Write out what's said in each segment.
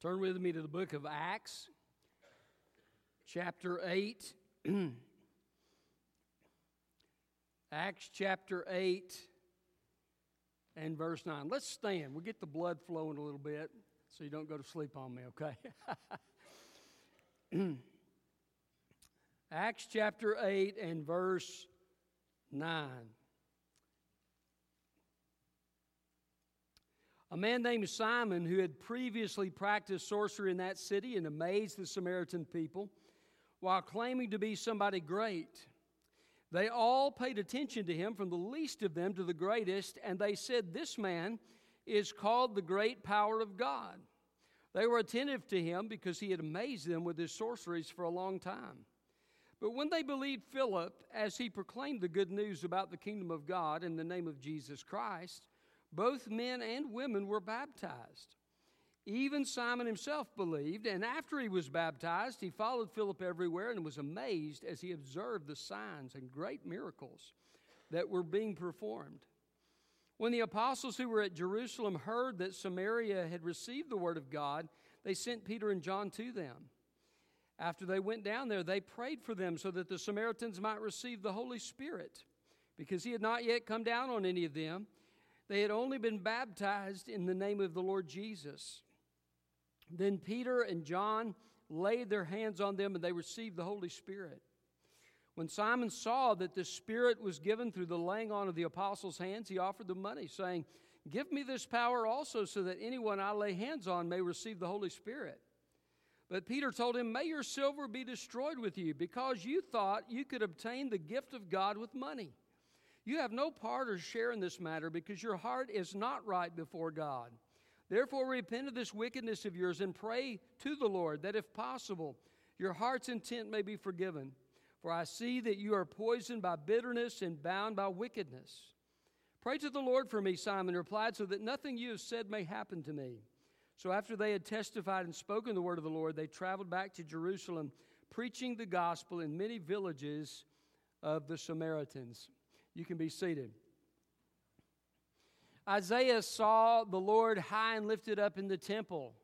Turn with me to the book of Acts, chapter 8. Acts chapter 8 and verse 9. Let's stand. We'll get the blood flowing a little bit so you don't go to sleep on me, okay? Acts chapter 8 and verse 9. A man named Simon, who had previously practiced sorcery in that city and amazed the Samaritan people while claiming to be somebody great. They all paid attention to him, from the least of them to the greatest, and they said, "This man is called the great power of God." They were attentive to him because he had amazed them with his sorceries for a long time. But when they believed Philip, as he proclaimed the good news about the kingdom of God in the name of Jesus Christ, both men and women were baptized. Even Simon himself believed, and after he was baptized, he followed Philip everywhere and was amazed as he observed the signs and great miracles that were being performed. When the apostles who were at Jerusalem heard that Samaria had received the word of God, they sent Peter and John to them. After they went down there, they prayed for them so that the Samaritans might receive the Holy Spirit, because he had not yet come down on any of them. They had only been baptized in the name of the Lord Jesus. Then Peter and John laid their hands on them, and they received the Holy Spirit. When Simon saw that the Spirit was given through the laying on of the apostles' hands, he offered them money, saying, "Give me this power also, so that anyone I lay hands on may receive the Holy Spirit." But Peter told him, "May your silver be destroyed with you, because you thought you could obtain the gift of God with money. You have no part or share in this matter, because your heart is not right before God. Therefore, repent of this wickedness of yours and pray to the Lord that, if possible, your heart's intent may be forgiven. For I see that you are poisoned by bitterness and bound by wickedness. Pray to the Lord for me," Simon replied, "so that nothing you have said may happen to me." So after they had testified and spoken the word of the Lord, they traveled back to Jerusalem, preaching the gospel in many villages of the Samaritans. You can be seated. Isaiah saw the Lord high and lifted up in the temple,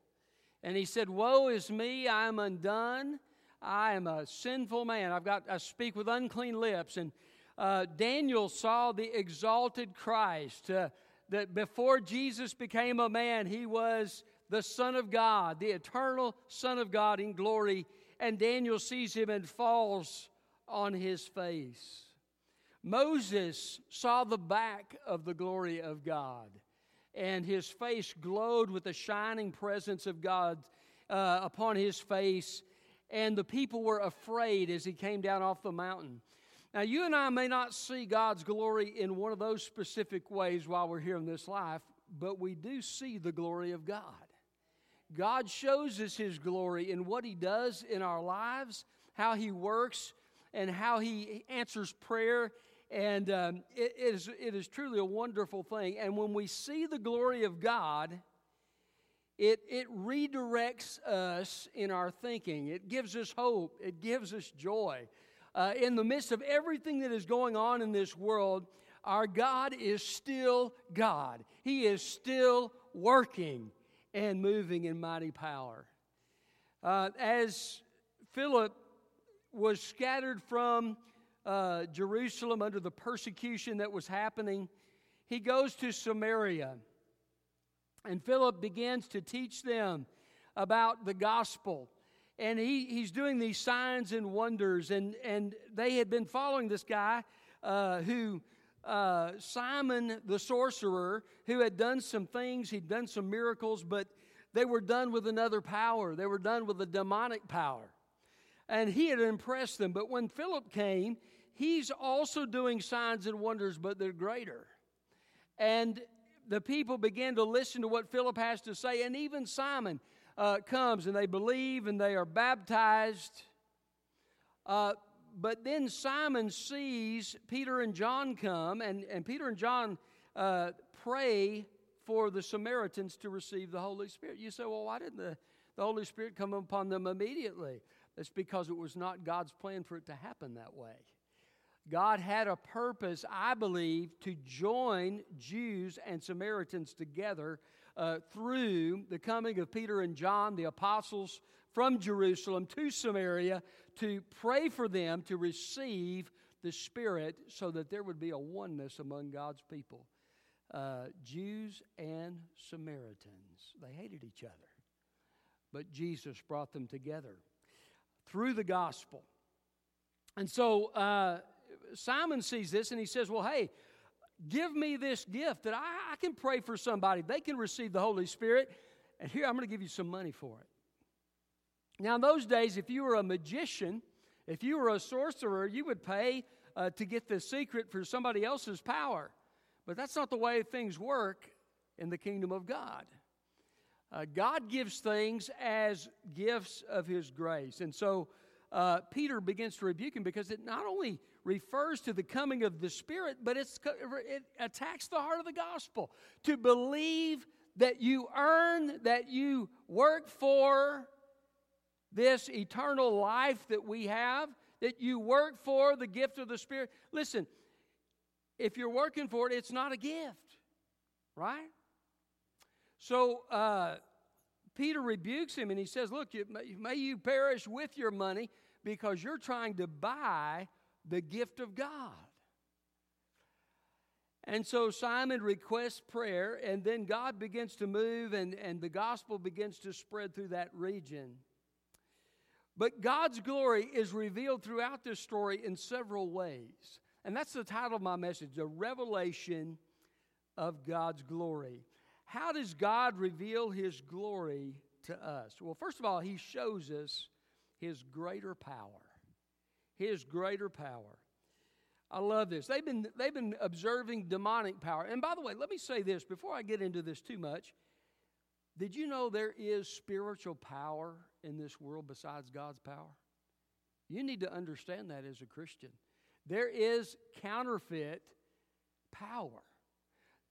and he said, "Woe is me, I am undone. I am a sinful man. I speak with unclean lips." And Daniel saw the exalted Christ, that before Jesus became a man, he was the Son of God, the eternal Son of God in glory. And Daniel sees him and falls on his face. Moses saw the back of the glory of God, and his face glowed with the shining presence of God upon his face, and the people were afraid as he came down off the mountain. Now, you and I may not see God's glory in one of those specific ways while we're here in this life, but we do see the glory of God. God shows us his glory in what he does in our lives, how he works, and how he answers prayer. And it is truly a wonderful thing. And when we see the glory of God, it redirects us in our thinking. It gives us hope. It gives us joy. In the midst of everything that is going on in this world, our God is still God. He is still working and moving in mighty power. As Philip was scattered from Jerusalem under the persecution that was happening, he goes to Samaria, and Philip begins to teach them about the gospel. And he's doing these signs and wonders, and they had been following this guy who Simon the sorcerer, who had done some things. He'd done some miracles, but they were done with another power. They were done with a demonic power. And he had impressed them. But when Philip came, he's also doing signs and wonders, but they're greater. And the people began to listen to what Philip has to say. And even Simon comes, and they believe, and they are baptized. But then Simon sees Peter and John come, and Peter and John pray for the Samaritans to receive the Holy Spirit. You say, "Well, why didn't the Holy Spirit come upon them immediately?" That's because it was not God's plan for it to happen that way. God had a purpose, I believe, to join Jews and Samaritans together through the coming of Peter and John, the apostles, from Jerusalem to Samaria to pray for them to receive the Spirit so that there would be a oneness among God's people. Jews and Samaritans. They hated each other, but Jesus brought them together through the gospel. And so Simon sees this and he says, well, hey, give me this gift that I can pray for somebody. They can receive the Holy Spirit. And here, I'm going to give you some money for it. Now, in those days, if you were a magician, if you were a sorcerer, you would pay to get the secret for somebody else's power. But that's not the way things work in the kingdom of God. God gives things as gifts of His grace. And so Peter begins to rebuke him because it not only refers to the coming of the Spirit, but it attacks the heart of the gospel. To believe that you earn, that you work for this eternal life that we have, that you work for the gift of the Spirit. Listen, if you're working for it, it's not a gift, right? So Peter rebukes him and he says, look, may you perish with your money because you're trying to buy the gift of God. And so Simon requests prayer, and then God begins to move, and the gospel begins to spread through that region. But God's glory is revealed throughout this story in several ways. And that's the title of my message, The Revelation of God's Glory. How does God reveal His glory to us? Well, first of all, He shows us His greater power. His greater power. I love this. They've been observing demonic power. And by the way, let me say this before I get into this too much. Did you know there is spiritual power in this world besides God's power? You need to understand that as a Christian. There is counterfeit power.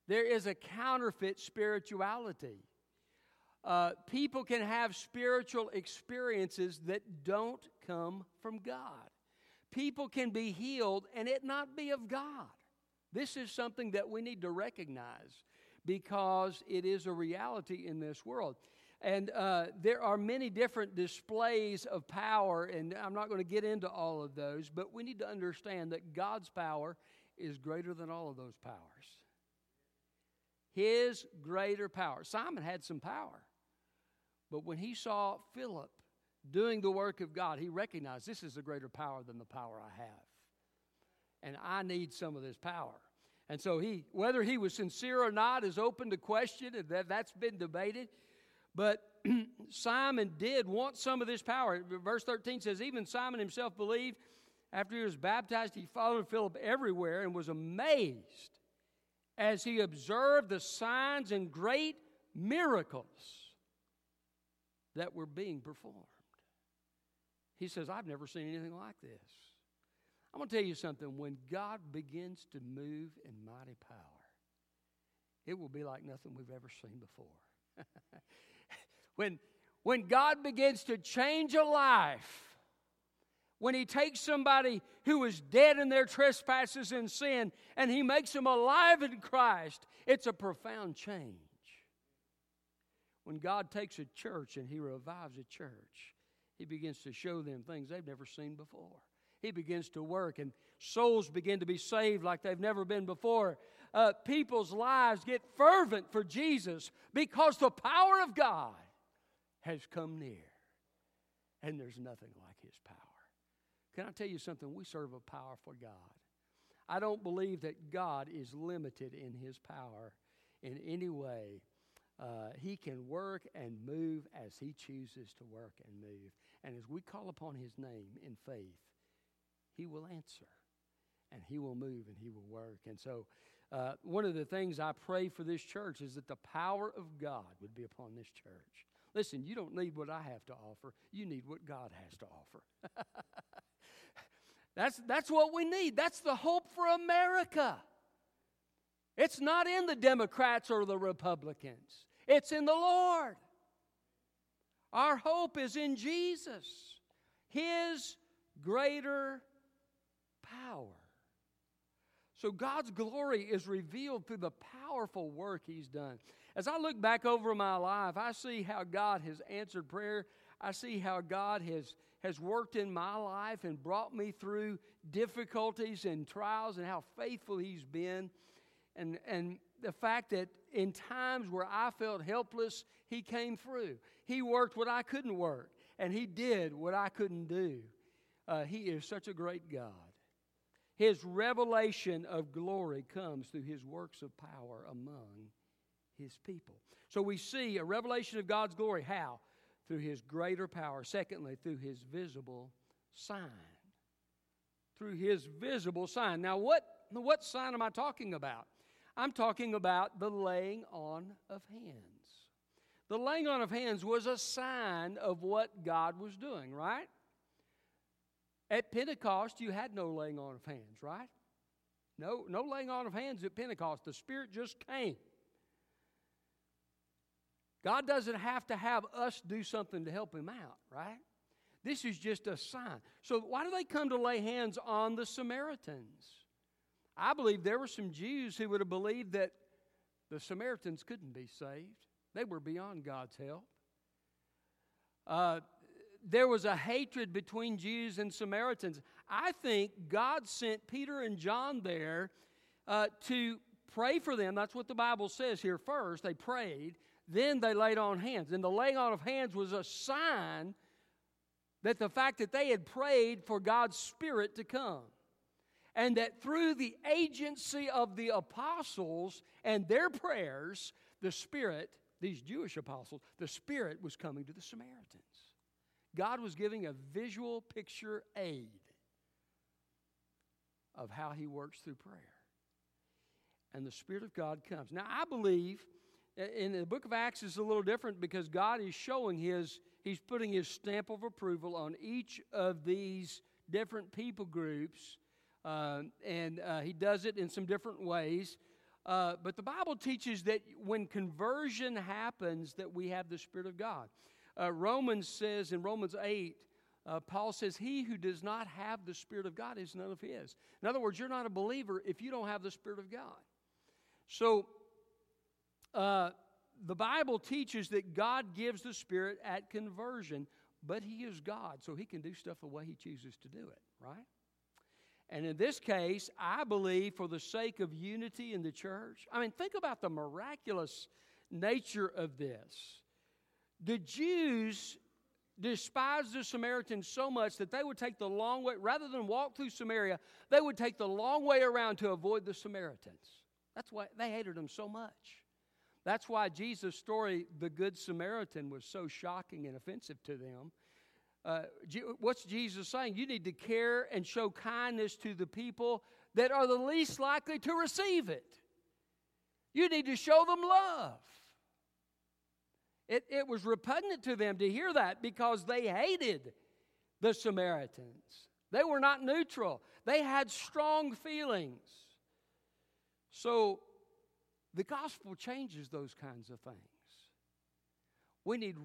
There is a counterfeit spirituality. People can have spiritual experiences that don't come from God. People can be healed and it not be of God. This is something that we need to recognize because it is a reality in this world. And there are many different displays of power, and I'm not going to get into all of those, but we need to understand that God's power is greater than all of those powers. His greater power. Simon had some power, but when he saw Philip doing the work of God, he recognized this is a greater power than the power I have, and I need some of this power. And so he, whether he was sincere or not, is open to question, and that's been debated. But Simon did want some of this power. Verse 13 says, even Simon himself believed. After he was baptized, he followed Philip everywhere and was amazed as he observed the signs and great miracles that were being performed. He says, I've never seen anything like this. I'm going to tell you something. When God begins to move in mighty power, it will be like nothing we've ever seen before. When God begins to change a life, when He takes somebody who is dead in their trespasses and sin and He makes them alive in Christ, it's a profound change. When God takes a church and He revives a church, He begins to show them things they've never seen before. He begins to work and souls begin to be saved like they've never been before. People's lives get fervent for Jesus because the power of God has come near. And there's nothing like His power. Can I tell you something? We serve a powerful God. I don't believe that God is limited in His power in any way. He can work and move as He chooses to work and move. And as we call upon His name in faith, He will answer. And He will move and He will work. And so one of the things I pray for this church is that the power of God would be upon this church. Listen, you don't need what I have to offer. You need what God has to offer. That's what we need. That's the hope for America. It's not in the Democrats or the Republicans. It's in the Lord. Our hope is in Jesus. His greater power. So God's glory is revealed through the powerful work He's done. As I look back over my life, I see how God has answered prayer. I see how God has worked in my life and brought me through difficulties and trials and how faithful He's been. And the fact that in times where I felt helpless, He came through. He worked what I couldn't work, and He did what I couldn't do. He is such a great God. His revelation of glory comes through His works of power among His people. So we see a revelation of God's glory. How? Through His greater power. Secondly, through His visible sign. Through His visible sign. Now, what sign am I talking about? I'm talking about the laying on of hands. The laying on of hands was a sign of what God was doing, right? At Pentecost, you had no laying on of hands, right? No laying on of hands at Pentecost. The Spirit just came. God doesn't have to have us do something to help Him out, right? This is just a sign. So why do they come to lay hands on the Samaritans? I believe there were some Jews who would have believed that the Samaritans couldn't be saved. They were beyond God's help. There was a hatred between Jews and Samaritans. I think God sent Peter and John there to pray for them. That's what the Bible says here first. They prayed. Then they laid on hands. And the laying on of hands was a sign that the fact that they had prayed for God's Spirit to come. And that through the agency of the apostles and their prayers, the Spirit, these Jewish apostles, the Spirit was coming to the Samaritans. God was giving a visual picture aid of how He works through prayer. And the Spirit of God comes. Now, I believe in the book of Acts is a little different because God is showing He's putting His stamp of approval on each of these different people groups. And He does it in some different ways. But the Bible teaches that when conversion happens, that we have the Spirit of God. Romans says in Romans 8, Paul says, he who does not have the Spirit of God is none of His. In other words, you're not a believer if you don't have the Spirit of God. So the Bible teaches that God gives the Spirit at conversion, but He is God, so He can do stuff the way He chooses to do it, right? And in this case, I believe for the sake of unity in the church, I mean, think about the miraculous nature of this. The Jews despised the Samaritans so much that they would take the long way, rather than walk through Samaria, they would take the long way around to avoid the Samaritans. That's why they hated them so much. That's why Jesus' story, the Good Samaritan, was so shocking and offensive to them. What's Jesus saying? You need to care and show kindness to the people that are the least likely to receive it. You need to show them love. It was repugnant to them to hear that because they hated the Samaritans. They were not neutral. They had strong feelings. So the gospel changes those kinds of things. We need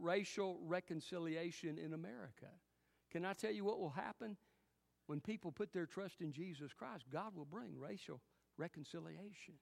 racial reconciliation in America. Can I tell you what will happen? When people put their trust in Jesus Christ, God will bring racial reconciliation.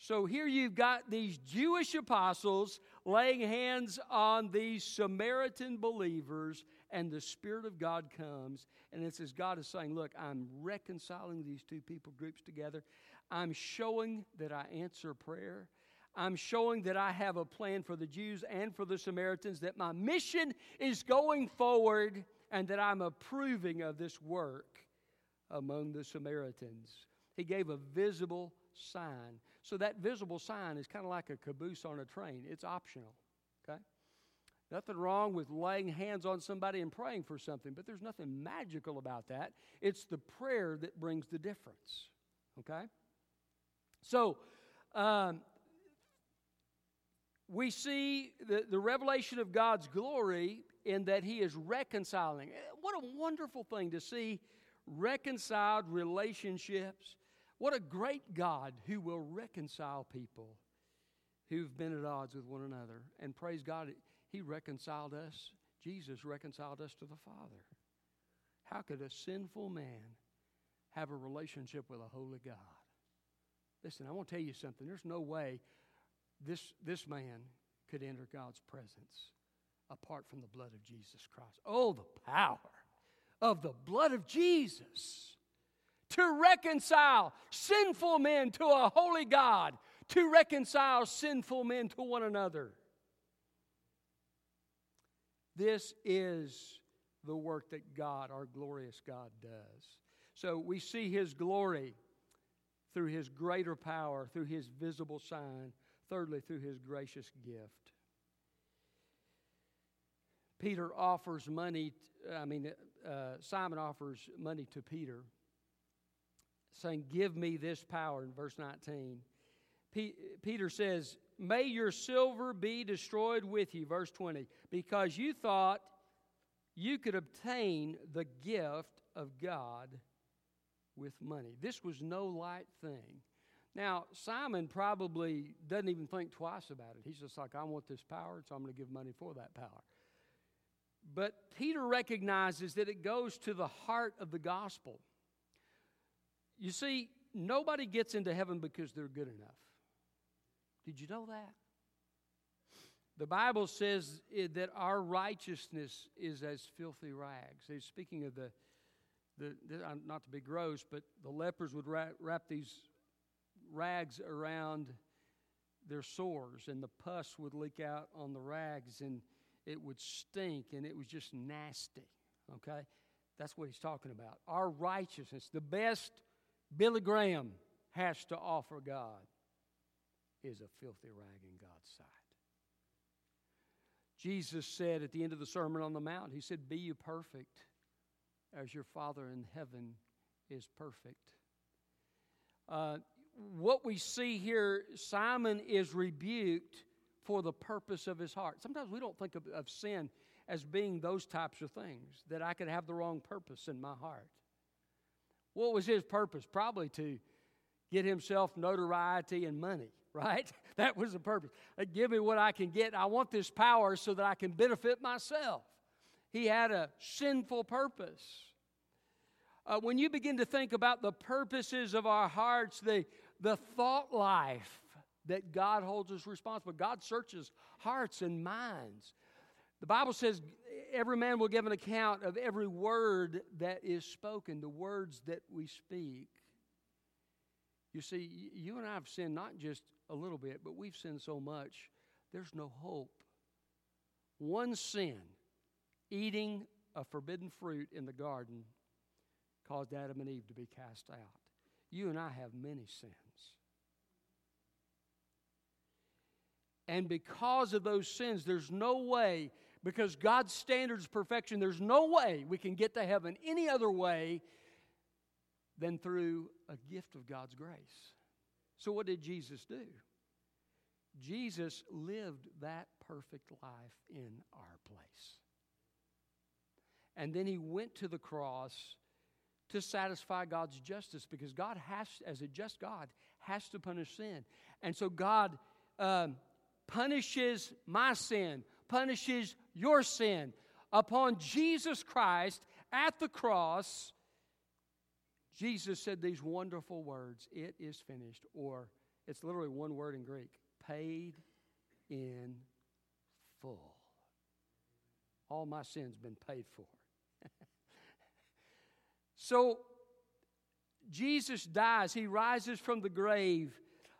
So here you've got these Jewish apostles laying hands on these Samaritan believers, and the Spirit of God comes, and it's as God is saying, look, I'm reconciling these two people groups together. I'm showing that I answer prayer. I'm showing that I have a plan for the Jews and for the Samaritans, that my mission is going forward and that I'm approving of this work among the Samaritans. He gave a visible sign. So that visible sign is kind of like a caboose on a train. It's optional, okay? Nothing wrong with laying hands on somebody and praying for something, but there's nothing magical about that. It's the prayer that brings the difference, okay? So, we see the revelation of God's glory in that He is reconciling. What a wonderful thing to see reconciled relationships. What a great God who will reconcile people who've been at odds with one another. And praise God, He reconciled us. Jesus reconciled us to the Father. How could a sinful man have a relationship with a holy God. Listen, I want to tell you something. There's no way this man could enter God's presence apart from the blood of Jesus Christ. Oh, the power of the blood of Jesus to reconcile sinful men to a holy God, to reconcile sinful men to one another. This is the work that God, our glorious God, does. So we see His glory through His greater power, through His visible sign, thirdly, through His gracious gift. Simon offers money to Peter, saying, "Give me this power," in verse 19. Peter says, "May your silver be destroyed with you," verse 20, "because you thought you could obtain the gift of God with money." This was no light thing. Now, Simon probably doesn't even think twice about it. He's just like, I want this power, so I'm going to give money for that power. But Peter recognizes that it goes to the heart of the gospel. You see, nobody gets into heaven because they're good enough. Did you know that? The Bible says that our righteousness is as filthy rags. He's speaking of not to be gross, but the lepers would wrap these rags around their sores, and the pus would leak out on the rags, and it would stink, and it was just nasty, okay? That's what he's talking about. Our righteousness, the best Billy Graham has to offer God, is a filthy rag in God's sight. Jesus said at the end of the Sermon on the Mount, He said, "Be you perfect as your Father in heaven is perfect." What we see here, Simon is rebuked for the purpose of his heart. Sometimes we don't think of sin as being those types of things, that I could have the wrong purpose in my heart. What was his purpose? Probably to get himself notoriety and money, right? That was the purpose. Give me what I can get. I want this power so that I can benefit myself. He had a sinful purpose. When you begin to think about the purposes of our hearts, the thought life that God holds us responsible. God searches hearts and minds. The Bible says every man will give an account of every word that is spoken, the words that we speak. You see, you and I have sinned not just a little bit, but we've sinned so much, there's no hope. One sin, eating a forbidden fruit in the garden, caused Adam and Eve to be cast out. You and I have many sins. And because of those sins, there's no way, because God's standard is perfection, there's no way we can get to heaven any other way than through a gift of God's grace. So what did Jesus do? Jesus lived that perfect life in our place. And then He went to the cross to satisfy God's justice, because God has, as a just God, has to punish sin. And so God punishes my sin, punishes your sin upon Jesus Christ at the cross. Jesus said these wonderful words, "It is finished," or it's literally one word in Greek, "paid in full." All my sin's been paid for. So Jesus dies. He rises from the grave,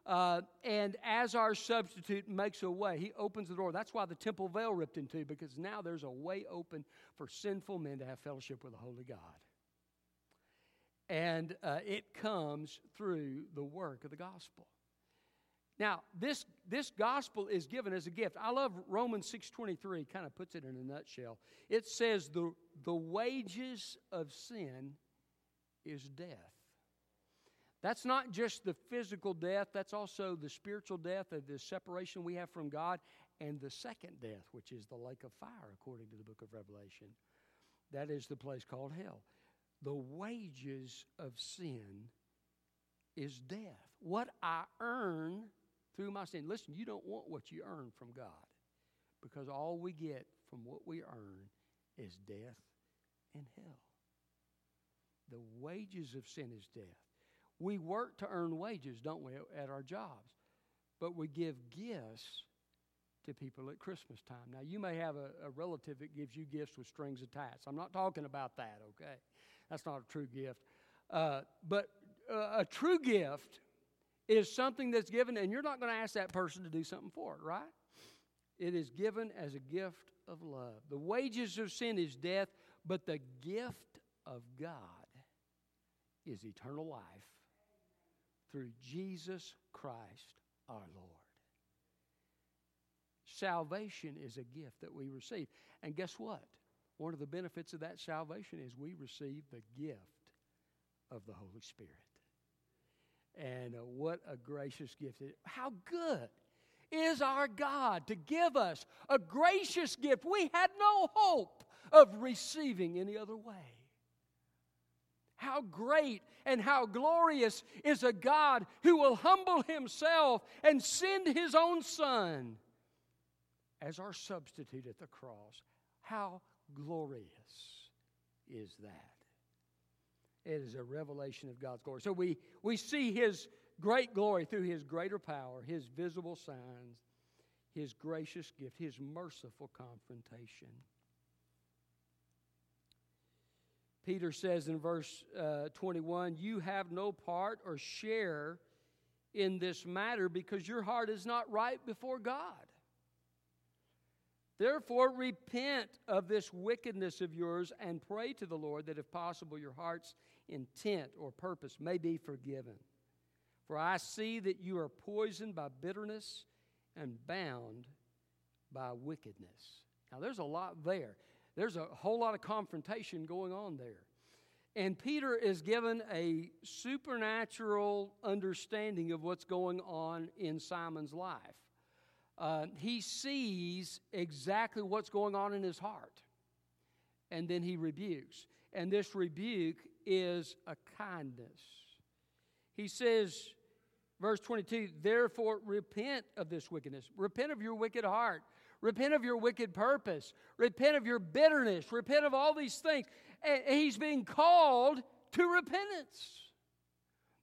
and as our substitute makes a way, He opens the door. That's why the temple veil ripped in two, because now there's a way open for sinful men to have fellowship with the holy God. And it comes through the work of the gospel. Now, this gospel is given as a gift. I love Romans 6:23, kind of puts it in a nutshell. It says the wages of sin is death. That's not just the physical death. That's also the spiritual death of the separation we have from God, and the second death, which is the lake of fire, according to the book of Revelation. That is the place called hell. The wages of sin is death. What I earn through my sin. Listen, you don't want what you earn from God, because all we get from what we earn is death and hell. The wages of sin is death. We work to earn wages, don't we, at our jobs. But we give gifts to people at Christmas time. Now, you may have a relative that gives you gifts with strings attached. I'm not talking about that, okay? That's not a true gift. But a true gift is something that's given, and you're not going to ask that person to do something for it, right? It is given as a gift of love. The wages of sin is death, but the gift of God is eternal life through Jesus Christ our Lord. Salvation is a gift that we receive. And guess what? One of the benefits of that salvation is we receive the gift of the Holy Spirit. And what a gracious gift. How good is our God to give us a gracious gift we had no hope of receiving any other way. How great and how glorious is a God who will humble himself and send his own Son as our substitute at the cross. How glorious is that? It is a revelation of God's glory. So we see his great glory through his greater power, his visible signs, his gracious gift, his merciful confrontation. Peter says in verse 21, you have no part or share in this matter because your heart is not right before God. Therefore, repent of this wickedness of yours and pray to the Lord that, if possible, your heart's intent or purpose may be forgiven. For I see that you are poisoned by bitterness and bound by wickedness. Now, there's a lot there. There's a whole lot of confrontation going on there. And Peter is given a supernatural understanding of what's going on in Simon's life. He sees exactly what's going on in his heart. And then he rebukes. And this rebuke is a kindness. He says, verse 22, therefore repent of this wickedness. Repent of your wicked heart. Repent of your wicked purpose. Repent of your bitterness. Repent of all these things. And he's being called to repentance.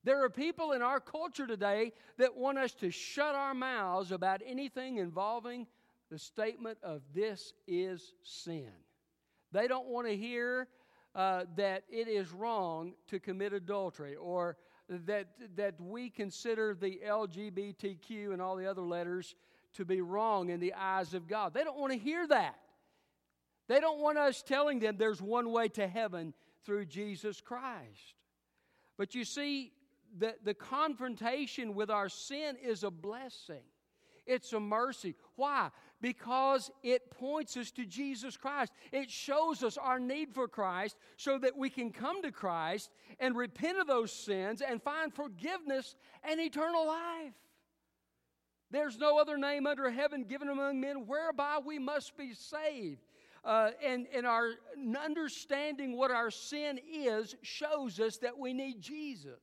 There are people in our culture today that want us to shut our mouths about anything involving the statement of this is sin. They don't want to hear that it is wrong to commit adultery, or that we consider the LGBTQ and all the other letters to be wrong in the eyes of God. They don't want to hear that. They don't want us telling them there's one way to heaven through Jesus Christ. But you see, the confrontation with our sin is a blessing. It's a mercy. Why? Because it points us to Jesus Christ. It shows us our need for Christ so that we can come to Christ and repent of those sins and find forgiveness and eternal life. There's no other name under heaven given among men whereby we must be saved. And our understanding what our sin is shows us that we need Jesus.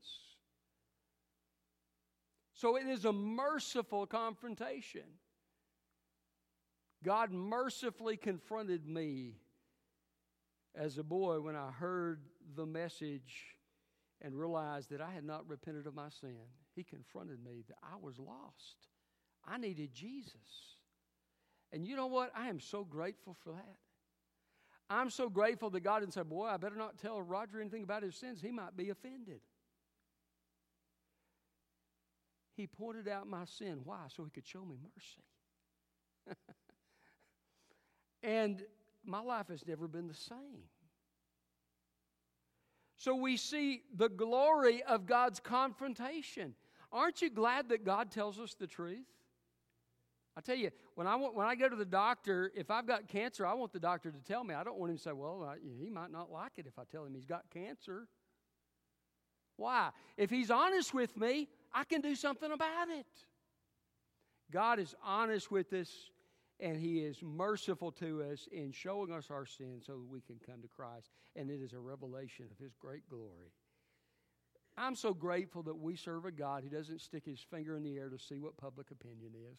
So it is a merciful confrontation. God mercifully confronted me as a boy when I heard the message and realized that I had not repented of my sin. He confronted me that I was lost. I needed Jesus. And you know what? I am so grateful for that. I'm so grateful that God didn't say, boy, I better not tell Roger anything about his sins. He might be offended. He pointed out my sin. Why? So he could show me mercy. And my life has never been the same. So we see the glory of God's confrontation. Aren't you glad that God tells us the truth? I tell you, when I go to the doctor, if I've got cancer, I want the doctor to tell me. I don't want him to say, well, he might not like it if I tell him he's got cancer. Why? If he's honest with me, I can do something about it. God is honest with us, and he is merciful to us in showing us our sin so that we can come to Christ. And it is a revelation of his great glory. I'm so grateful that we serve a God who doesn't stick his finger in the air to see what public opinion is.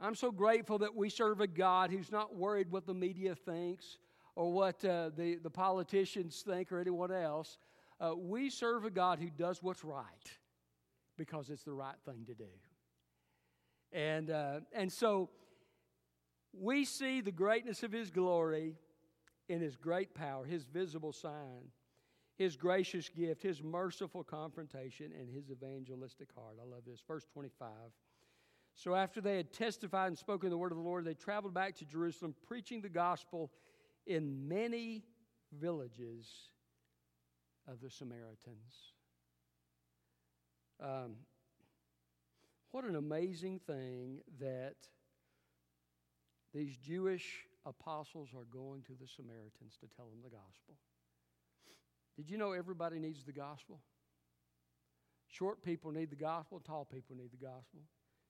I'm so grateful that we serve a God who's not worried what the media thinks or what the politicians think or anyone else. We serve a God who does what's right because it's the right thing to do. And so we see the greatness of His glory in His great power, His visible sign, His gracious gift, His merciful confrontation, and His evangelistic heart. I love this. Verse 25. So after they had testified and spoken the word of the Lord, they traveled back to Jerusalem, preaching the gospel in many villages of the Samaritans. What an amazing thing that these Jewish apostles are going to the Samaritans to tell them the gospel. Did you know everybody needs the gospel? Short people need the gospel. Tall people need the gospel.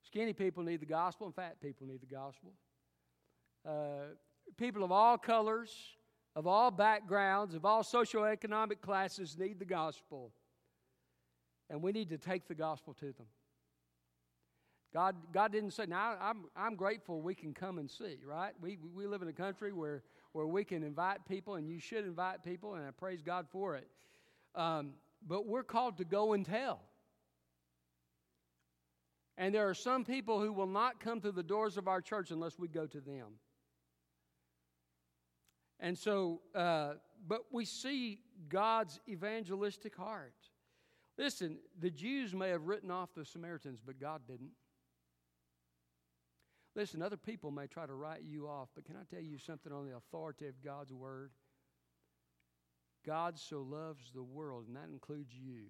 Skinny people need the gospel, and fat people need the gospel. People of all colors, of all backgrounds, of all socioeconomic classes need the gospel. And we need to take the gospel to them. God didn't say, now I'm grateful we can come and see, right? We live in a country where we can invite people, and you should invite people, and I praise God for it. But we're called to go and tell. And there are some people who will not come to the doors of our church unless we go to them. And so, but we see God's evangelistic heart. Listen, the Jews may have written off the Samaritans, but God didn't. Listen, other people may try to write you off, but can I tell you something on the authority of God's word? God so loves the world, and that includes you,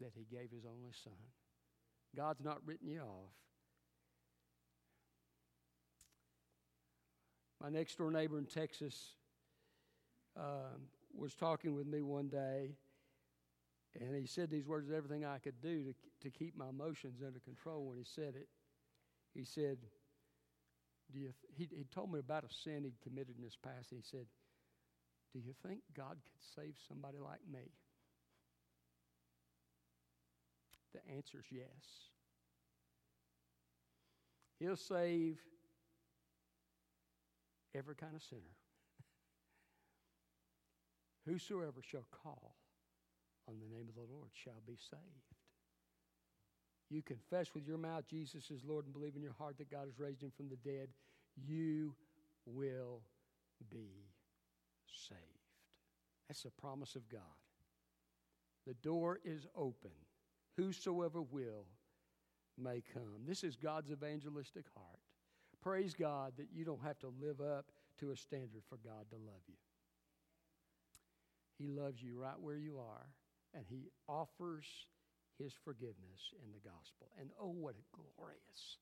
that He gave His only Son. God's not written you off. My next door neighbor in Texas was talking with me one day, and he said these words, everything I could do to keep my emotions under control when he said it. He said, he told me about a sin he'd committed in his past. He said, "Do you think God could save somebody like me?" The answer is yes. He'll save every kind of sinner. Whosoever shall call on the name of the Lord shall be saved. You confess with your mouth Jesus is Lord and believe in your heart that God has raised Him from the dead, you will be saved. That's the promise of God. The door is open. Whosoever will may come. This is God's evangelistic heart. Praise God that you don't have to live up to a standard for God to love you. He loves you right where you are, and He offers His forgiveness in the gospel. And oh, what a glorious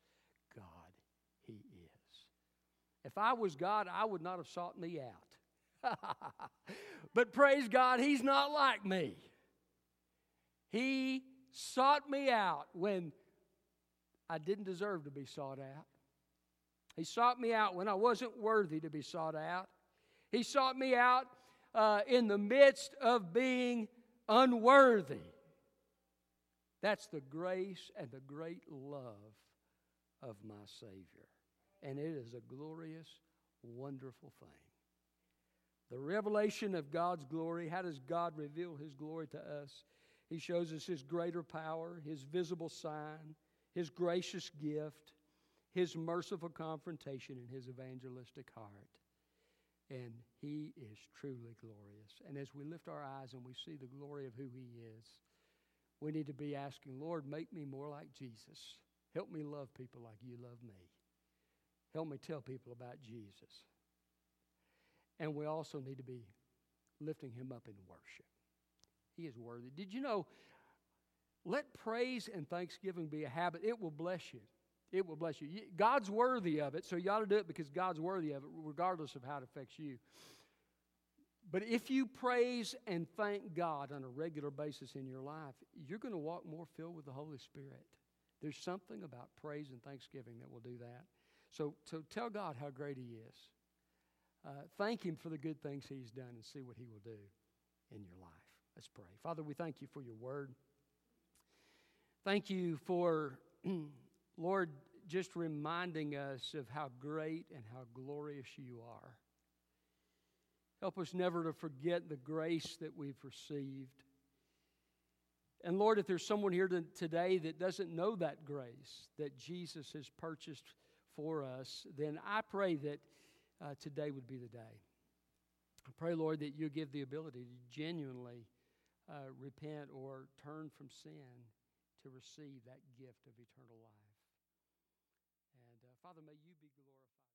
God He is. If I was God, I would not have sought me out. But praise God, He's not like me. He sought me out when I didn't deserve to be sought out. He sought me out when I wasn't worthy to be sought out. He sought me out in the midst of being unworthy. That's the grace and the great love of my Savior. And it is a glorious, wonderful thing. The revelation of God's glory. How does God reveal His glory to us? He shows us His greater power, His visible sign, His gracious gift, His merciful confrontation, and His evangelistic heart. And He is truly glorious. And as we lift our eyes and we see the glory of who He is, we need to be asking, Lord, make me more like Jesus. Help me love people like You love me. Help me tell people about Jesus. And we also need to be lifting Him up in worship. He is worthy. Did you know, let praise and thanksgiving be a habit. It will bless you. It will bless you. God's worthy of it, so you ought to do it because God's worthy of it, regardless of how it affects you. But if you praise and thank God on a regular basis in your life, you're going to walk more filled with the Holy Spirit. There's something about praise and thanksgiving that will do that. So tell God how great He is. Thank Him for the good things He's done and see what He will do in your life. Let's pray. Father, we thank You for Your word. Thank You for, Lord, just reminding us of how great and how glorious You are. Help us never to forget the grace that we've received. And Lord, if there's someone here today that doesn't know that grace that Jesus has purchased for us, then I pray that today would be the day. I pray, Lord, that you give the ability to genuinely repent or turn from sin to receive that gift of eternal life. And Father, may you be glorified.